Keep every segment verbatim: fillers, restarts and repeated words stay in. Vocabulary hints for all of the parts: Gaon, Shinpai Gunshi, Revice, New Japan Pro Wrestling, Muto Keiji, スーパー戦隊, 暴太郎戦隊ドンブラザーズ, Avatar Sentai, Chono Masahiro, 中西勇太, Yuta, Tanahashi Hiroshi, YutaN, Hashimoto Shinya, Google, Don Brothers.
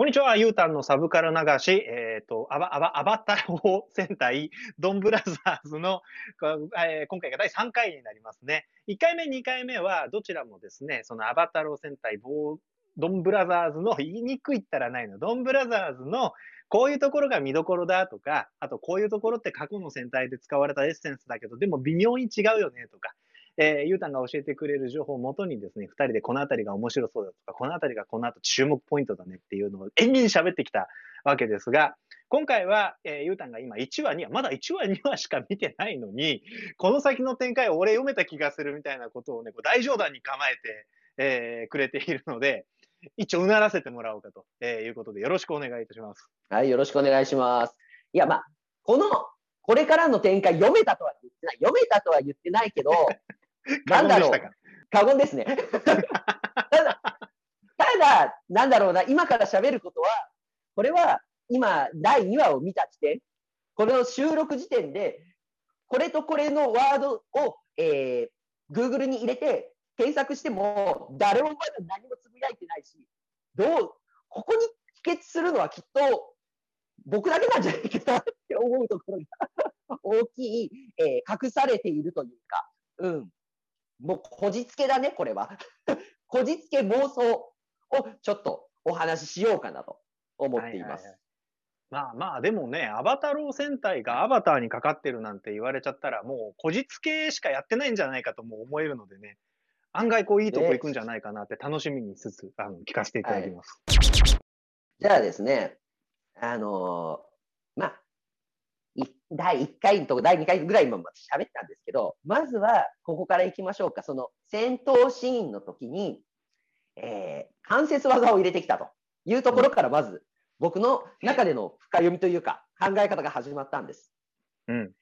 こんにちは、YutaNのサブカル流し、えっと、アバ、アバ、アバター王戦隊、ドンブラザーズの、えー、今回がだいさんかいになりますね。いっかいめ、にかいめは、どちらもですね、そのアバター王戦隊、ドンブラザーズの、言いにくいったらないの、ドンブラザーズの、こういうところが見どころだとか、あとこういうところって過去の戦隊で使われたエッセンスだけど、でも微妙に違うよねとか、えー、ゆうたんが教えてくれる情報をもとにですね、二人でこの辺りが面白そうだとか、この辺りがこの後注目ポイントだねっていうのを延々に喋ってきたわけですが、今回は、えー、ゆうたんが今いちわ、にわ、まだいちわ、にわしか見てないのに、この先の展開を俺読めた気がするみたいなことをね、こう大冗談に構えて、えー、くれているので、一応うならせてもらおうかと、えー、いうことでよろしくお願いいたします。はい、よろしくお願いします。いや、まあ、この、これからの展開、読めたとは言ってない、読めたとは言ってないけど、なんだろう、過言ですね。ただ、ただ、なんだろうな、今から喋ることは、これは今、だいにわを見た時点、これの収録時点で、これとこれのワードを、えー、Google に入れて、検索しても誰もまだ何もつぶやいてないし、どうここに帰結するのはきっと僕だけなんじゃないかなって思うところが大きい、えー、隠されているというか、うん、もうこじつけだねこれはこじつけ妄想をちょっとお話ししようかなと思っています。はいはいはい、まあまあでもね、アバター王戦隊がアバターにかかってるなんて言われちゃったら、もうこじつけしかやってないんじゃないかとも思えるのでね。案外こういいとこ行くんじゃないかなって楽しみにしつつ、あの聞かせていただきます。はい、じゃあですね、あのー、まあ、だいいっかいとだいにかいぐらいも喋ったんですけど、まずはここから行きましょうか。その戦闘シーンの時に、えー、関節技を入れてきたというところから、まず僕の中での深読みというか考え方が始まったんです。うん、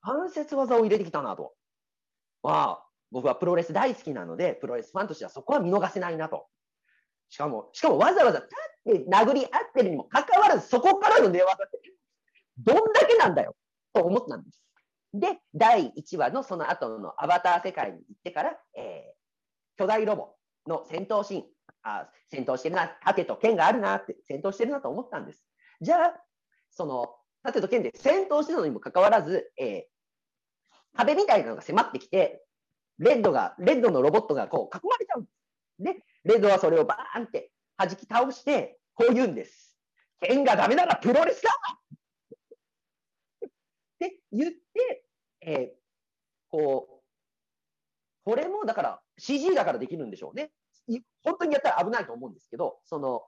関節技を入れてきたなと。まあ僕はプロレス大好きなので、プロレスファンとしてはそこは見逃せないなと。しかも、しかもわざわざ立って殴り合ってるにもかかわらず、そこからの寝技って、どんだけなんだよと思ったんです。で、だいいちわのその後のアバター世界に行ってから、えー、巨大ロボの戦闘シーン、あ、戦闘してるな、盾と剣があるなって、戦闘してるなと思ったんです。じゃあ、その盾と剣で戦闘してるのにもかかわらず、えー、壁みたいなのが迫ってきて、レッドが、レッドのロボットがこう囲まれちゃうんです。で、レッドはそれをバーンって弾き倒して、こう言うんです。剣がダメならプロレスだって言って、えー、こう、これもだから、シージー だからできるんでしょうね。本当にやったら危ないと思うんですけど、その、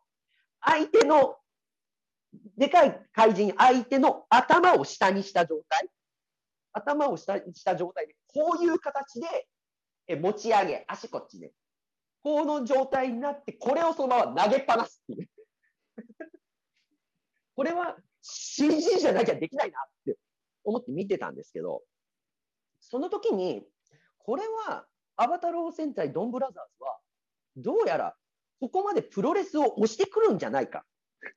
相手の、でかい怪人、相手の頭を下にした状態、頭を下にした状態で、こういう形で、持ち上げ、足こっちで、この状態になって、これをそのまま投げっぱなすっていう。これは シージー じゃなきゃできないなって思って見てたんですけど、その時に、これはアバター王戦隊ドンブラザーズは、どうやらここまでプロレスを押してくるんじゃないか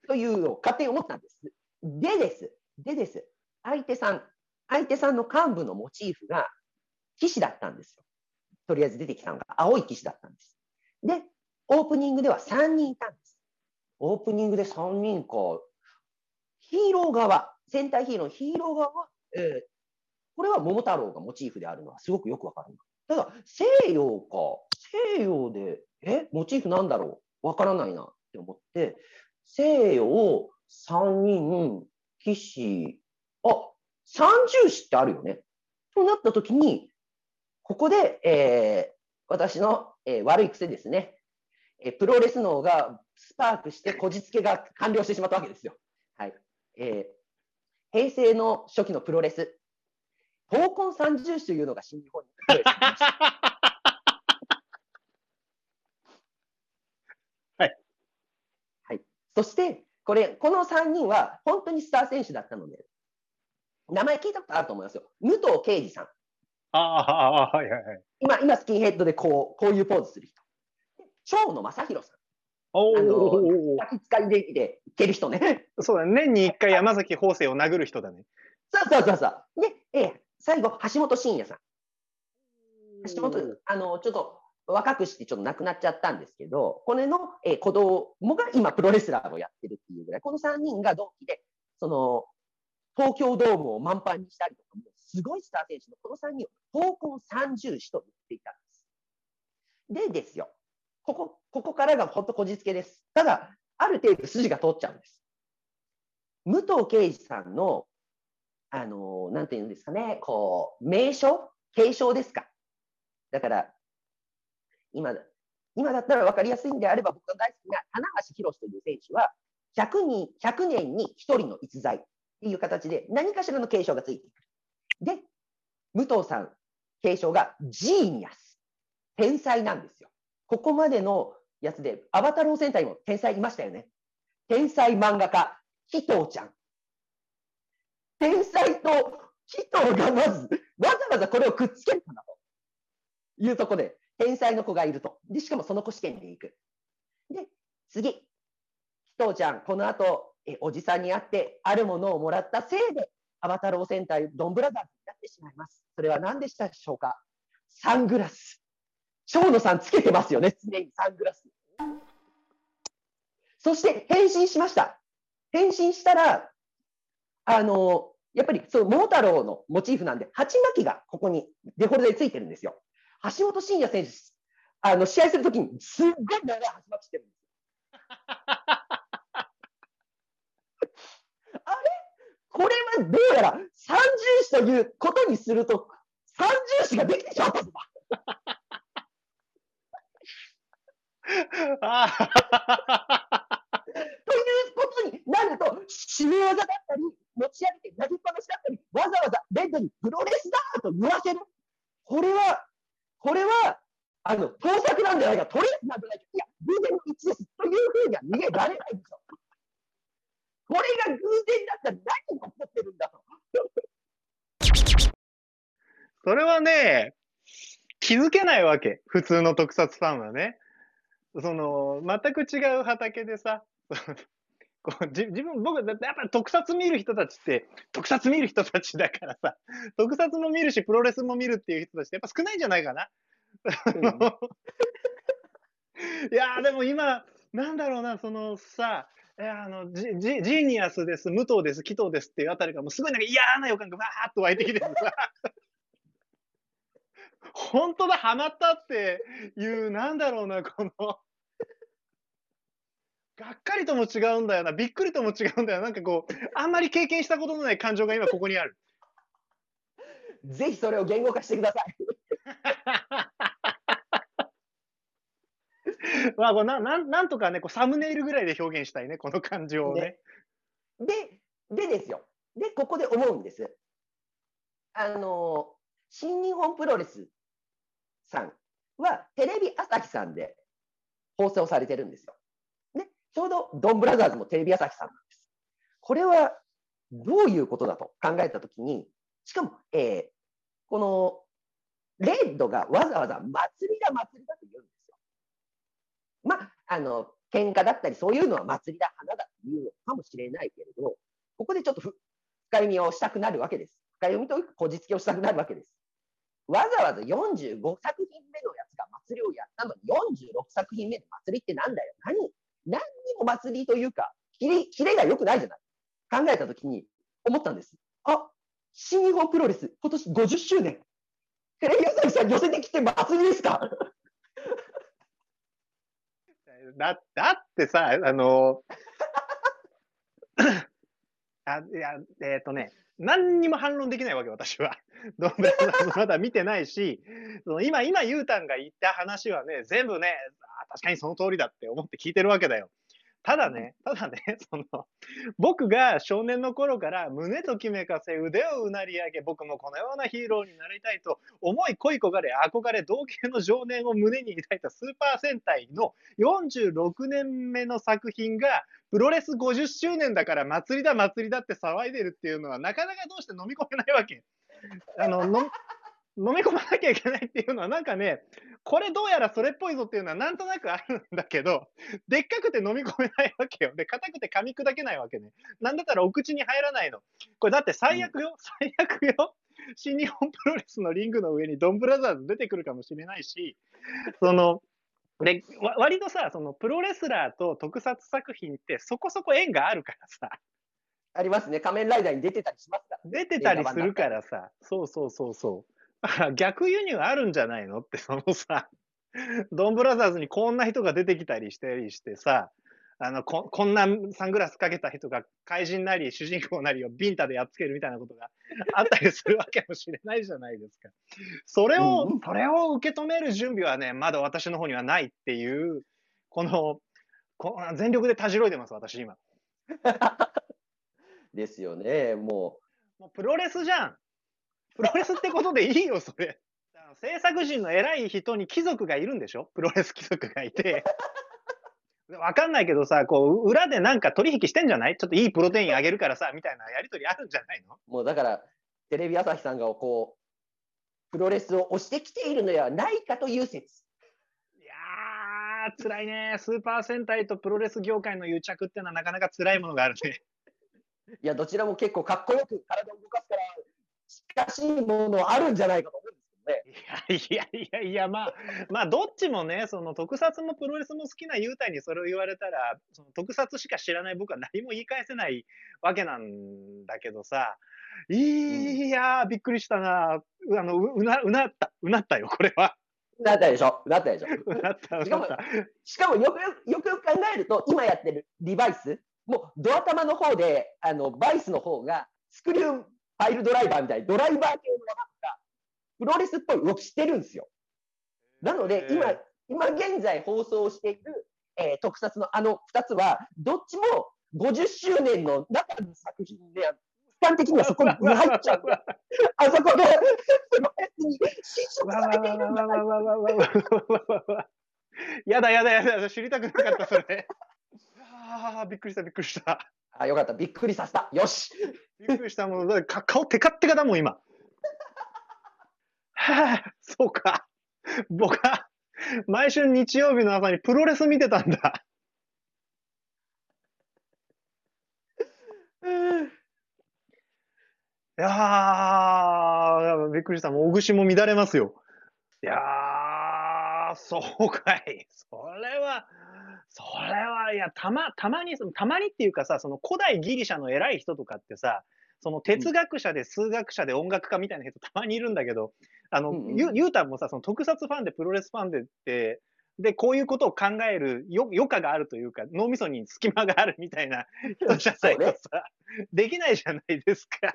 というのを勝手に思ったんです。でです。でです。相手さん、相手さんの幹部のモチーフが、騎士だったんですよ。とりあえず出てきたのが青い騎士だったんです。で、オープニングではさんにんいたんです。オープニングでさんにんか。ヒーロー側、戦隊ヒーローのヒーロー側は、えー、これは桃太郎がモチーフであるのはすごくよくわかる。ただ、西洋か。西洋で、え、モチーフなんだろうわからないなって思って、西洋さんにん、騎士、あ、三重士ってあるよね。となった時に、ここで、えー、私の、えー、悪い癖ですね、えー、プロレス脳がスパークしてこじつけが完了してしまったわけですよ。はいえー、平成の初期のプロレス、闘魂三重士というのが新日本にプロレスになりました。はいはい、そしてこれ、このさんにんは本当にスター選手だったので、名前聞いたことあると思いますよ。武藤敬司さん。ああ、はいはいはい。今、今スキンヘッドでこう、こういうポーズする人。蝶野正弘さん。おお。先使いでで蹴る人ね。そうだね。年にいっかい山崎邦生を殴る人だね。そうそうそうそう。で、えー、最後、橋本真也さん。橋本、あの、ちょっと若くしてちょっと亡くなっちゃったんですけど、これの、えー、子供が今プロレスラーをやってるってね。このさんにんが同期で、その、東京ドームを満帆にしたりとか、もうすごいスター選手のこのさんにんを闘魂三銃士と言っていたんです。でですよ、ここ、ここからがほんとこじつけです。ただ、ある程度筋が通っちゃうんです。武藤敬司さんの、あの、なんていうんですかね、こう、名称継承ですか。だから、今、今だったら分かりやすいんであれば、僕が大好きな棚橋弘至という選手は、ひゃくにん、ひゃくねんにひとりの逸材っていう形で何かしらの継承がついていく。で、武藤さん、継承がジーニアス。天才なんですよ。ここまでのやつで、アバタロー戦隊も天才いましたよね。天才漫画家、紀藤ちゃん。天才と紀藤がまず、わざわざこれをくっつけるかなというところで、天才の子がいると。で、しかもその子試験で行く。で、次。紀藤ちゃん、この後、え、おじさんに会って、あるものをもらったせいで、アバタロー戦隊、ドンブラザーズになってしまいます。それは何でしたでしょうか？サングラス。蝶野さんつけてますよね、常にサングラス。そして、変身しました。変身したら、あの、やっぱり、その、桃太郎のモチーフなんで、鉢巻きがここにデフォルトでついてるんですよ。橋本真也選手、あの、試合するときに、すっごい長い鉢巻きしてるんですよ。あれこれはどうやら三重視ということにすると、三重視ができてしまったんだ。ということになると、締め技だったり、持ち上げて投げっぱなしだったり、わざわざベッドにプロレスだーと言わせる。これは、これは、あの、盗作なんじゃないか、トレースなんじゃないか、いや、偶然の一致です。というふうには逃げられないでしょ。これが偶然だったら何が起こってるんだと。それはね、気づけないわけ。普通の特撮ファンはね。その、全く違う畑でさ、こう自分、僕、やっぱ特撮見る人たちって、特撮見る人たちだからさ、特撮も見るし、プロレスも見るっていう人たちってやっぱ少ないんじゃないかな。いやー、でも今、なんだろうな、そのさ、あのジ、ジ、ジーニアスです、武藤です、紀藤ですっていうあたりが、もうすごいなんか嫌な予感がわーっと湧いてきてさ、本当だ、ハマったっていう、なんだろうな、この。がっかりとも違うんだよな。びっくりとも違うんだよな。なんかこう、あんまり経験したことのない感情が今ここにある。ぜひそれを言語化してください。まあこうな、な、なんとかね、こうサムネイルぐらいで表現したいね、この感情をね。ね。で、でですよ。で、ここで思うんです。あの、新日本プロレスさんはテレビ朝日さんで放送されてるんですよ。ちょうどドンブラザーズもテレビ朝日さんなんです。これはどういうことだと考えたときに、しかも、えー、このレッドがわざわざ祭りだ祭りだと言うんですよ。まあ、あの、喧嘩だったりそういうのは祭りだ花だというのかもしれないけれど、ここでちょっと深読みをしたくなるわけです。深読みというかこじつけをしたくなるわけです。わざわざよんじゅうごさくひんめのやつが祭りをやったのに、よんじゅうろくさくひんめの祭りってなんだよ。何何にも祭りというか、キレ、キレが良くないじゃない。考えたときに思ったんです。あ、新日本プロレス、今年ごじゅっしゅうねん。テレビ朝日さん寄せてきて祭りですか？だ、だってさ、あの、あ、いや、えっとね、何にも反論できないわけ、私は。ドンブラザーズまだ見てないし、その今、今、ゆうたんが言った話はね、全部ね、確かにその通りだって思って聞いてるわけだよ。ただね、ただね、その、僕が少年の頃から胸ときめかせ、腕をうなり上げ、僕もこのようなヒーローになりたいと、思い恋焦がれ、憧れ、同型の情念を胸に抱いたスーパー戦隊のよんじゅうろくねんめの作品が、プロレスごじゅっしゅうねんだから祭りだ祭りだって騒いでるっていうのは、なかなかどうして飲み込めないわけ。あの、の飲み込まなきゃいけないっていうのはなんかね、これどうやらそれっぽいぞっていうのはなんとなくあるんだけど、でっかくて飲み込めないわけよ。で、硬くて噛み砕けないわけね。なんだったらお口に入らないの。これだって最悪よ、うん、最悪よ。新日本プロレスのリングの上にドンブラザーズ出てくるかもしれないし、その、で割とさ、そのプロレスラーと特撮作品ってそこそこ縁があるからさ。ありますね。仮面ライダーに出てたりしますから。出てたりするからさ。そうそうそうそう。逆輸入あるんじゃないのって、そのさ、ドンブラザーズにこんな人が出てきたりしたりしてさ、あの こ, こんなサングラスかけた人が怪人なり主人公なりをビンタでやっつけるみたいなことがあったりするわけもしれないじゃないですか。それを、うん、それを受け止める準備はね、まだ私の方にはないっていう、この、この全力でたじろいでます、私今。ですよね、もう。もうプロレスじゃん。プロレスってことでいいよ、それ。制作人の偉い人に貴族がいるんでしょ？プロレス貴族がいて。わかんないけどさ、こう裏でなんか取引してんじゃない？ちょっといいプロテインあげるからさみたいなやり取りあるんじゃないの？もうだからテレビ朝日さんがこうプロレスを推してきているのではないかという説。いやー辛いね。スーパー戦隊とプロレス業界の癒着っていうのはなかなか辛いものがあるね。いやどちらも結構かっこよく体を動かすから近しいものあるんじゃないかと思うんです。いやいやいやいや、まあ、まあどっちもね、その特撮もプロレスも好きな優太にそれを言われたら、その特撮しか知らない僕は何も言い返せないわけなんだけどさ、いやーびっくりしたな。あの う, う, なうなったうなったよ、これは。うなったでしょうなったでしょうなったうなった。しかもよくよくよくよく考えると、今やってるリバイスもうドア玉の方で、あのバイスの方がスクリューファイルドライバーみたいなドライバー系のがプロレスっぽい動きしてるんですよ。なので 今, 今現在放送している、えー、特撮のあのふたつはどっちもごじゅっしゅうねんの中の作品で一般的にはそこに入っちゃうあそこでプロレスに侵食されているんだやだやだやだ、知りたくなかったそれ。あーびっくりしたびっくりした。あよかった、びっくりさせた、よし。びっくりしたもん、顔テカテカだもん今。はあ、そうか。僕は、毎週日曜日の朝にプロレス見てたんだ。いやー、びっくりした。もう、おぐしも乱れますよ。いやー、そうかい。それは、それは、いや、たま、たまに、たまにっていうかさ、その古代ギリシャの偉い人とかってさ、その哲学者で数学者で音楽家みたいな人たまにいるんだけど、あの、うんうん、ゆ, ゆうたもさ、その特撮ファンでプロレスファンでって、で、こういうことを考えるよ余暇があるというか、脳みそに隙間があるみたいな人じゃないとさ、ね、できないじゃないですか。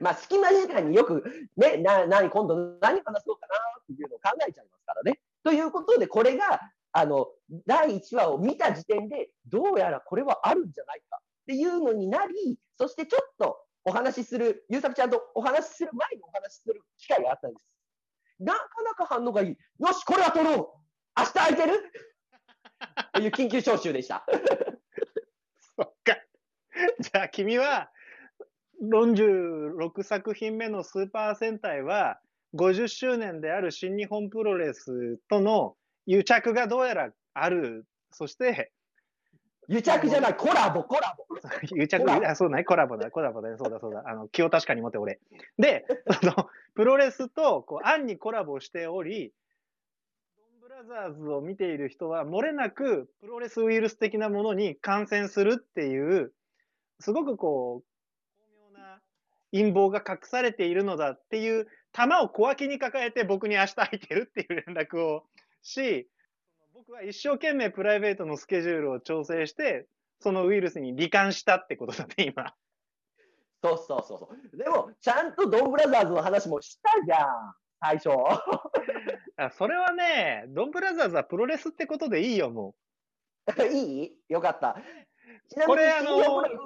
まあ、隙間時間によく、ね、な、なに、今度何話そうかなっていうのを考えちゃいますからね。ということで、これが、あの、だいいちわを見た時点で、どうやらこれはあるんじゃないかっていうのになり、そしてちょっと、お話しする、ゆうさくちゃんとお話しする前にお話しする機会があったんです。なかなか反応がいい。よし、これは取ろう。明日空いてるという緊急招集でした。そっか。じゃあ君は、よんじゅうろくさくひんめのスーパー戦隊は、ごじゅっしゅうねんである新日本プロレスとの癒着がどうやらある。そして、癒着じゃない、コラボ、コラボ。癒着、あ、そうだね、コラボだ、コラボだね、そうだ、そうだ、あの、気を確かに持って、俺。で、その、プロレスと、こう、暗にコラボしており、ドンブラザーズを見ている人は、漏れなく、プロレスウイルス的なものに感染するっていう、すごくこう、巧妙な陰謀が隠されているのだっていう、玉を小脇に抱えて、僕に明日空いてるっていう連絡をし、僕は一生懸命プライベートのスケジュールを調整して、そのウイルスに罹患したってことだね、今。そうそうそうそう。でも、ちゃんとドンブラザーズの話もしたじゃん、最初。それはね、ドンブラザーズはプロレスってことでいいよ、もう。いい？よかった。ちなみに新日本プロレス、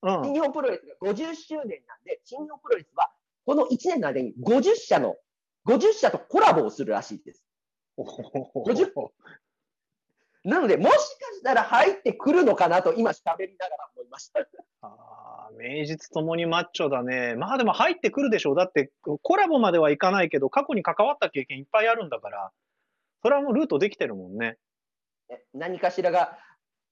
これあのー、うん、新日本プロレスがごじゅっしゅうねんなんで、新日本プロレスはこのいちねんの間にごじゅっしゃの、ごじゅっしゃとコラボをするらしいです。ごじゅっぽんなので、もしかしたら入ってくるのかなと今喋りながら思いました。ああ、名実ともにマッチョだね。まあでも入ってくるでしょう。だってコラボまではいかないけど、過去に関わった経験いっぱいあるんだから、それはもうルートできてるもんね。何かしらが、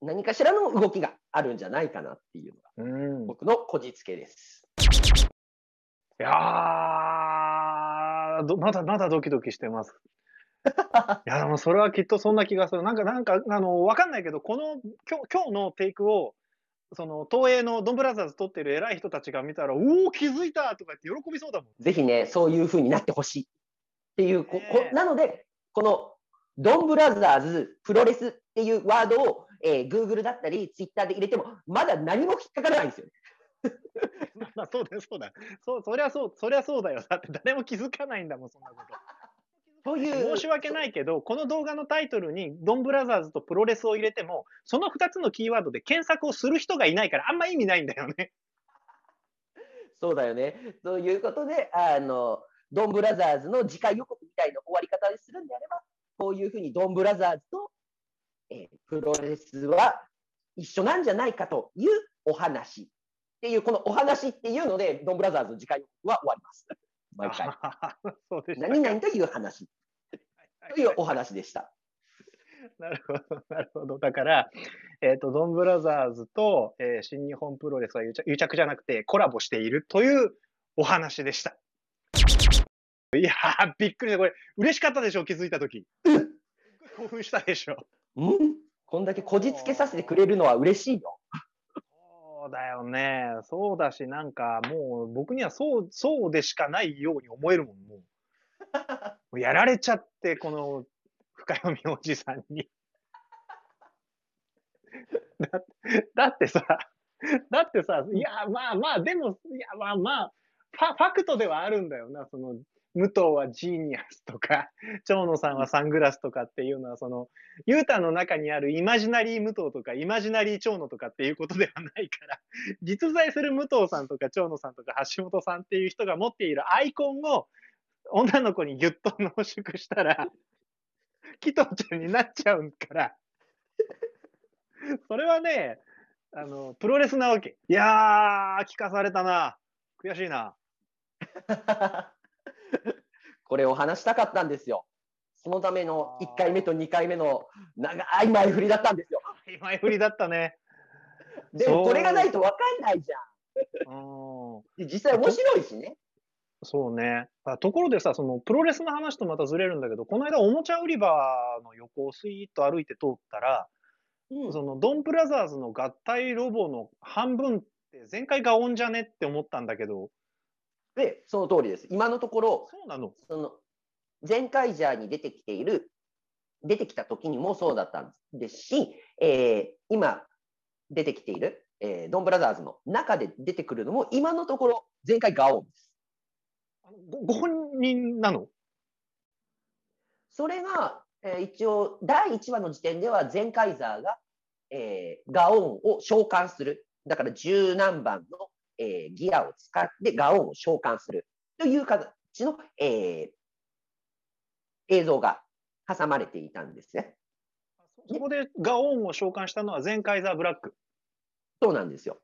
何かしらの動きがあるんじゃないかなっていうのが、うん、僕のこじつけです。いやー、まだまだドキドキしてます。いや、もうそれはきっとそんな気がする。なんか、なんか、あの、わかんないけど、この、今日、今日のテイクを、その、東映のドンブラザーズ撮ってる偉い人たちが見たら、おお、気づいたとか言って喜びそうだもん。ぜひね、そういう風になってほしいっていう、こ、こ、なので、この、ドンブラザーズプロレスっていうワードを、えー、Google だったり、Twitter で入れても、まだ何も引っかからないんですよね。まあ、そうだよ、そうだ。そう、そりゃそう、そりゃそうだよ。だって誰も気づかないんだもん、そんなこと。そういう申し訳ないけど、この動画のタイトルにドンブラザーズとプロレスを入れても、そのふたつのキーワードで検索をする人がいないから、あんま意味ないんだよね。そうだよね。ということで、あの、ドンブラザーズの次回予告みたいな終わり方にするんであれば、こういうふうにドンブラザーズと、えー、プロレスは一緒なんじゃないかというお話っていう、このお話っていうので、ドンブラザーズの次回予告は終わります。毎回そうでした。何々という話というお話でした。なるほど、なるほど。だから、えっと、ドンブラザーズと、えー、新日本プロレスは癒着、癒着じゃなくてコラボしているというお話でした。いやー、びっくりだ。これ、嬉しかったでしょ、気づいたとき。興奮したでしょ。うん、こんだけこじつけさせてくれるのは嬉しいよ。そうだよね。そうだし、なんかもう僕にはそう、そうでしかないように思えるもん、もう。もうやられちゃって、この深読みおじさんに。だ、だってさ、だってさ、いや、まあまあ、でも、いや、まあまあ、ファ、ファクトではあるんだよな。その、武藤はジーニアスとか、蝶野さんはサングラスとかっていうのは、その、ユータの中にあるイマジナリー武藤とか、イマジナリー蝶野とかっていうことではないから、実在する武藤さんとか蝶野さんとか橋本さんっていう人が持っているアイコンを女の子にギュッと濃縮したら、紀藤ちゃんになっちゃうから、それはね、あの、プロレスなわけ。いやー、聞かされたな。悔しいな。これを話したかったんですよ。そのためのいっかいめとにかいめの長い前振りだったんですよ。前振りだったね。でもこれがないと分かんないじゃん。実際面白いしね。そうね。ところでさ、そのプロレスの話とまたずれるんだけど、この間おもちゃ売り場の横をスイーッと歩いて通ったら、うん、そのドンブラザーズの合体ロボの半分って前回がオンじゃねって思ったんだけど、で、その通りです。今のところ、そうなの？その前回ジャーに出てきている、出てきた時にもそうだったんですし、えー、今出てきている、えー、ドンブラザーズの中で出てくるのも、今のところ、前回ガオンです。ご本人なの？それが、えー、一応、だいいちわの時点では、前回ザーが、えー、ガオンを召喚する。だから、十何番の、えー、ギアを使ってガオンを召喚するという形の、えー、映像が挟まれていたんですね。そこでガオンを召喚したのは前回ザ・ブラック。そうなんですよ。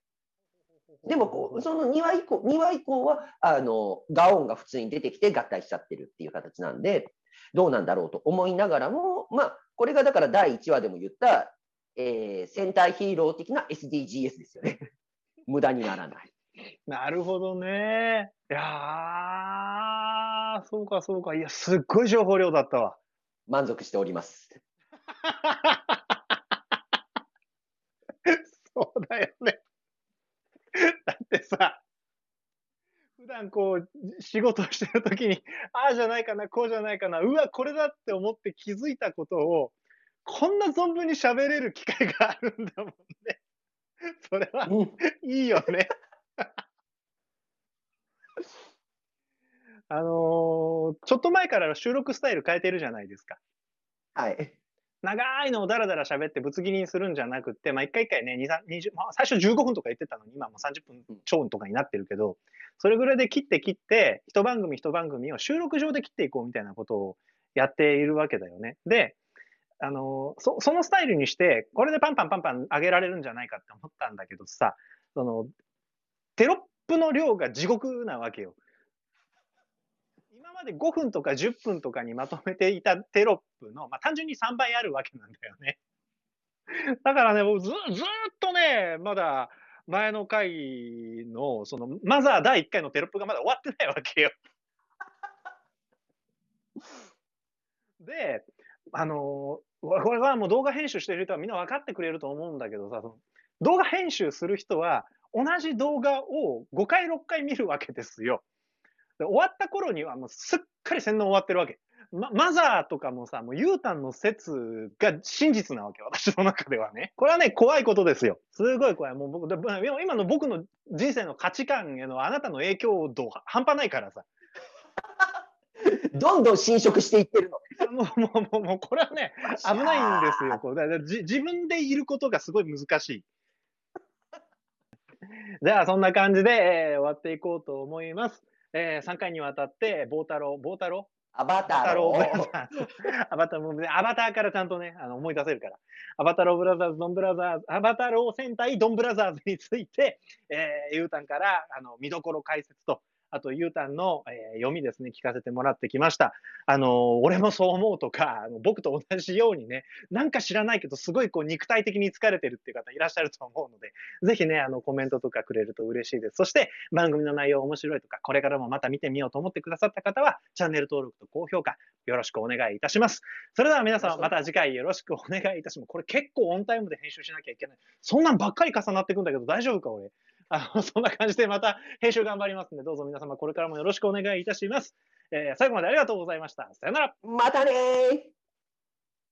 でもこうそのにわ以降、にわ以降はあのガオンが普通に出てきて合体しちゃってるっていう形なんで、どうなんだろうと思いながらも、まあ、これがだからだいいちわでも言った、えー、戦隊ヒーロー的な エスディージーエス ですよね。無駄にならない。なるほどね。いやー、そうかそうか。いや、すっごい情報量だったわ。満足しております。そうだよね。だってさ、普段こう、仕事をしてるときに、ああじゃないかな、こうじゃないかな、うわ、これだって思って気づいたことを、こんな存分に喋れる機会があるんだもんね。それは、うん、いいよね。あのー、ちょっと前から収録スタイル変えてるじゃないですか。はい。長いのをだらだら喋ってぶつ切りにするんじゃなくて、まあ、一回一回ね、にじゅう、まあ、最初じゅうごふんとか言ってたのに、今もうさんじゅっぷん超とかになってるけど、それぐらいで切って切って、一番組一番組を収録上で切っていこうみたいなことをやっているわけだよね。で、あのー、そ、そのスタイルにして、これでパンパンパンパン上げられるんじゃないかって思ったんだけどさ、その、テロップの量が地獄なわけよ。今までごふんとかじゅっぷんとかにまとめていたテロップの、まあ、単純にさんばいあるわけなんだよね。だからね、もうず、ずーっとね、まだ前の回の、その、マザーだいいっかいのテロップがまだ終わってないわけよ。で、あのー、これはもう動画編集してる人はみんな分かってくれると思うんだけどさ、その動画編集する人は同じ動画をごかいろっかい見るわけですよ。で終わった頃にはもうすっかり洗脳終わってるわけ。ま、マザーとかもさ、もうYutaNの説が真実なわけ、私の中ではね。これはね、怖いことですよ。すごい怖い。もう僕、今の僕の人生の価値観へのあなたの影響度半端ないからさ。どんどん侵食していってるの。もう、もう、もう、もう、これはね、危ないんですよ。こうだからじ自分でいることがすごい難しい。じゃあ、そんな感じで、えー、終わっていこうと思います。えー、さんかいにわたって、棒太郎、棒太郎アバターローブラザーズ。アバターもね、アバターからちゃんとね、あの思い出せるから。アバターローブラザーズ、ドンブラザーズ、アバターロー戦隊、ドンブラザーズについて、えー、YutaNからあの見どころ解説と、あとYutaNの、えー、読みですね、聞かせてもらってきました。あのー、俺もそう思うとか、あの僕と同じようにね、なんか知らないけど、すごいこう肉体的に疲れてるっていう方いらっしゃると思うので、ぜひね、あのコメントとかくれると嬉しいです。そして、番組の内容面白いとか、これからもまた見てみようと思ってくださった方は、チャンネル登録と高評価、よろしくお願いいたします。それでは皆さん、また次回よろしくお願いいたします。これ結構オンタイムで編集しなきゃいけない。そんなんばっかり重なっていくんだけど、大丈夫か、俺。あのそんな感じでまた編集頑張りますので、どうぞ皆様これからもよろしくお願いいたします。えー、最後までありがとうございました。さよなら。またねー。